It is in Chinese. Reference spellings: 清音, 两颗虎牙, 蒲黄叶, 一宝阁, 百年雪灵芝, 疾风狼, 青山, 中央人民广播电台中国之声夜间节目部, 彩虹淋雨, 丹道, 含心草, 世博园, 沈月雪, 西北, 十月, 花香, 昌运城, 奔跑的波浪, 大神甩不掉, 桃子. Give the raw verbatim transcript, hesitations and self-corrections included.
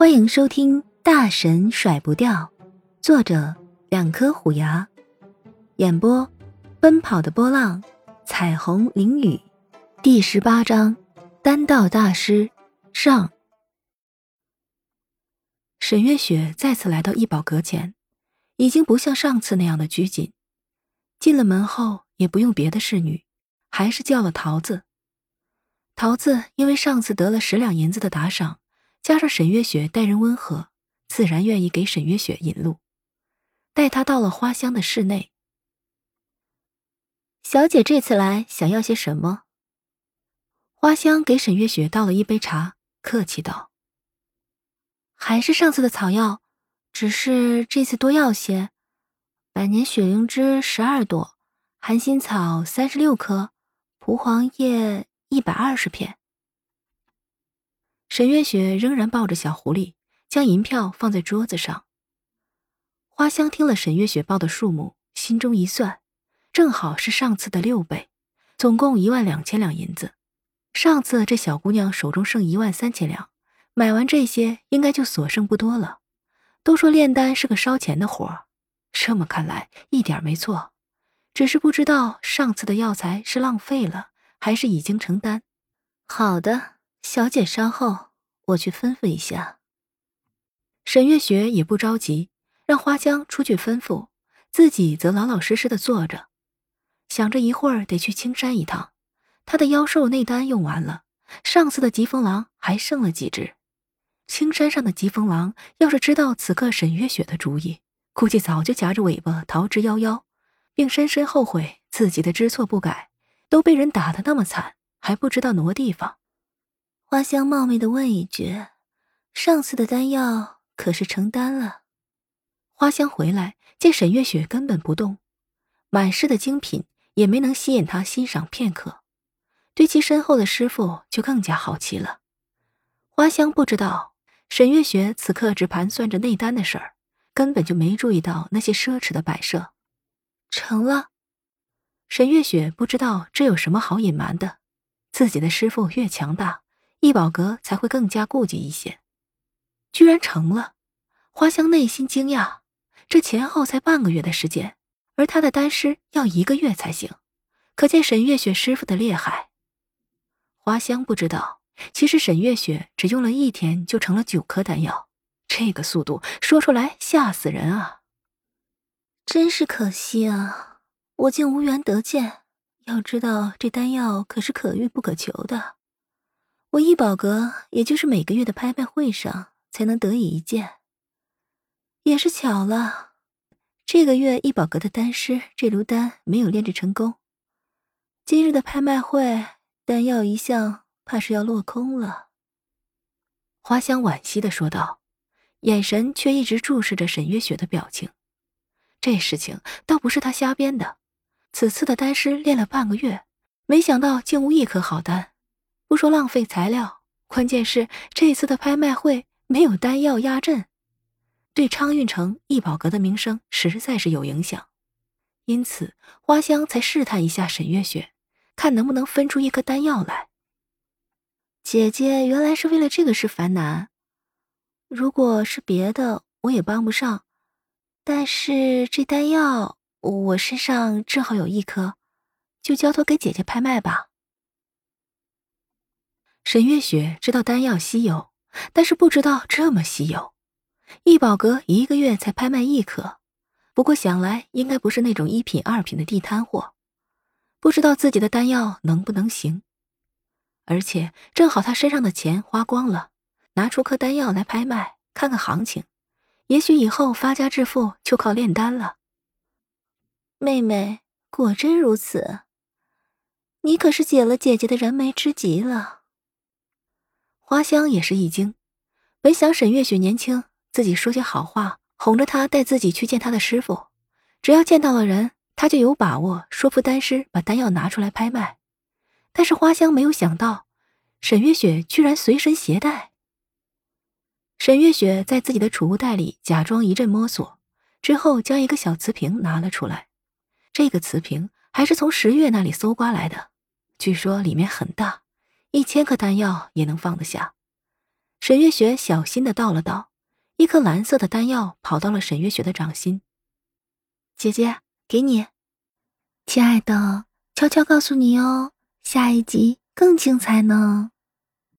欢迎收听《大神甩不掉》，作者两颗虎牙，演播奔跑的波浪、彩虹淋雨。第十八章，丹道大师上。沈月雪再次来到一宝阁前，已经不像上次那样的拘谨，进了门后也不用别的侍女，还是叫了桃子。桃子因为上次得了十两银子的打赏，加上沈月雪待人温和，自然愿意给沈月雪引路，带她到了花香的室内。小姐这次来想要些什么？花香给沈月雪倒了一杯茶，客气道：还是上次的草药，只是这次多要些，百年雪灵芝十二朵，含心草三十六颗，蒲黄叶一百二十片。沈月雪仍然抱着小狐狸，将银票放在桌子上。花香听了沈月雪报的数目，心中一算，正好是上次的六倍，总共一万两千两银子。上次这小姑娘手中剩一万三千两，买完这些应该就所剩不多了。都说炼丹是个烧钱的活儿，这么看来一点没错，只是不知道上次的药材是浪费了，还是已经成丹。好的，小姐稍后，我去吩咐一下。沈月雪也不着急，让花香出去吩咐，自己则老老实实地坐着，想着一会儿得去青山一趟，她的妖兽内丹用完了，上次的疾风狼还剩了几只。青山上的疾风狼要是知道此刻沈月雪的主意，估计早就夹着尾巴逃之夭夭，并深深后悔自己的知错不改，都被人打得那么惨，还不知道挪地方。花香冒昧地问一句，上次的丹药可是成丹了？花香回来见沈月雪根本不动，满室的精品也没能吸引她欣赏片刻，对其身后的师傅就更加好奇了。花香不知道沈月雪此刻只盘算着内丹的事儿，根本就没注意到那些奢侈的摆设。成了？沈月雪不知道这有什么好隐瞒的，自己的师傅越强大，一宝阁才会更加顾忌一些。居然成了，花香内心惊讶，这前后才半个月的时间，而他的丹师要一个月才行，可见沈月雪师傅的厉害。花香不知道，其实沈月雪只用了一天就成了九颗丹药，这个速度说出来吓死人啊。真是可惜啊，我竟无缘得见，要知道这丹药可是可遇不可求的。我一宝阁也就是每个月的拍卖会上才能得以一见，也是巧了，这个月一宝阁的丹师这炉丹没有炼制成功，今日的拍卖会丹药一项怕是要落空了。花香惋惜地说道，眼神却一直注视着沈月雪的表情。这事情倒不是他瞎编的，此次的丹师练了半个月，没想到竟无一颗好丹。不说浪费材料，关键是这次的拍卖会没有丹药压阵，对昌运城一宝阁的名声实在是有影响。因此花香才试探一下沈月雪，看能不能分出一颗丹药来。姐姐原来是为了这个事烦恼，如果是别的我也帮不上，但是这丹药我身上正好有一颗，就交托给姐姐拍卖吧。沈月雪知道丹药稀有，但是不知道这么稀有，一宝阁一个月才拍卖一颗，不过想来应该不是那种一品二品的地摊货，不知道自己的丹药能不能行。而且正好他身上的钱花光了，拿出颗丹药来拍卖看看行情，也许以后发家致富就靠炼丹了。妹妹果真如此，你可是解了姐姐的燃眉之急了。花香也是一惊，本想沈月雪年轻，自己说些好话，哄着她带自己去见她的师傅，只要见到了人，她就有把握说服丹师把丹药拿出来拍卖。但是花香没有想到，沈月雪居然随身携带。沈月雪在自己的储物袋里假装一阵摸索，之后将一个小瓷瓶拿了出来。这个瓷瓶还是从十月那里搜刮来的，据说里面很大，一千颗丹药也能放得下。沈月雪小心地倒了倒，一颗蓝色的丹药跑到了沈月雪的掌心。姐姐，给你。亲爱的，悄悄告诉你哦，下一集更精彩呢。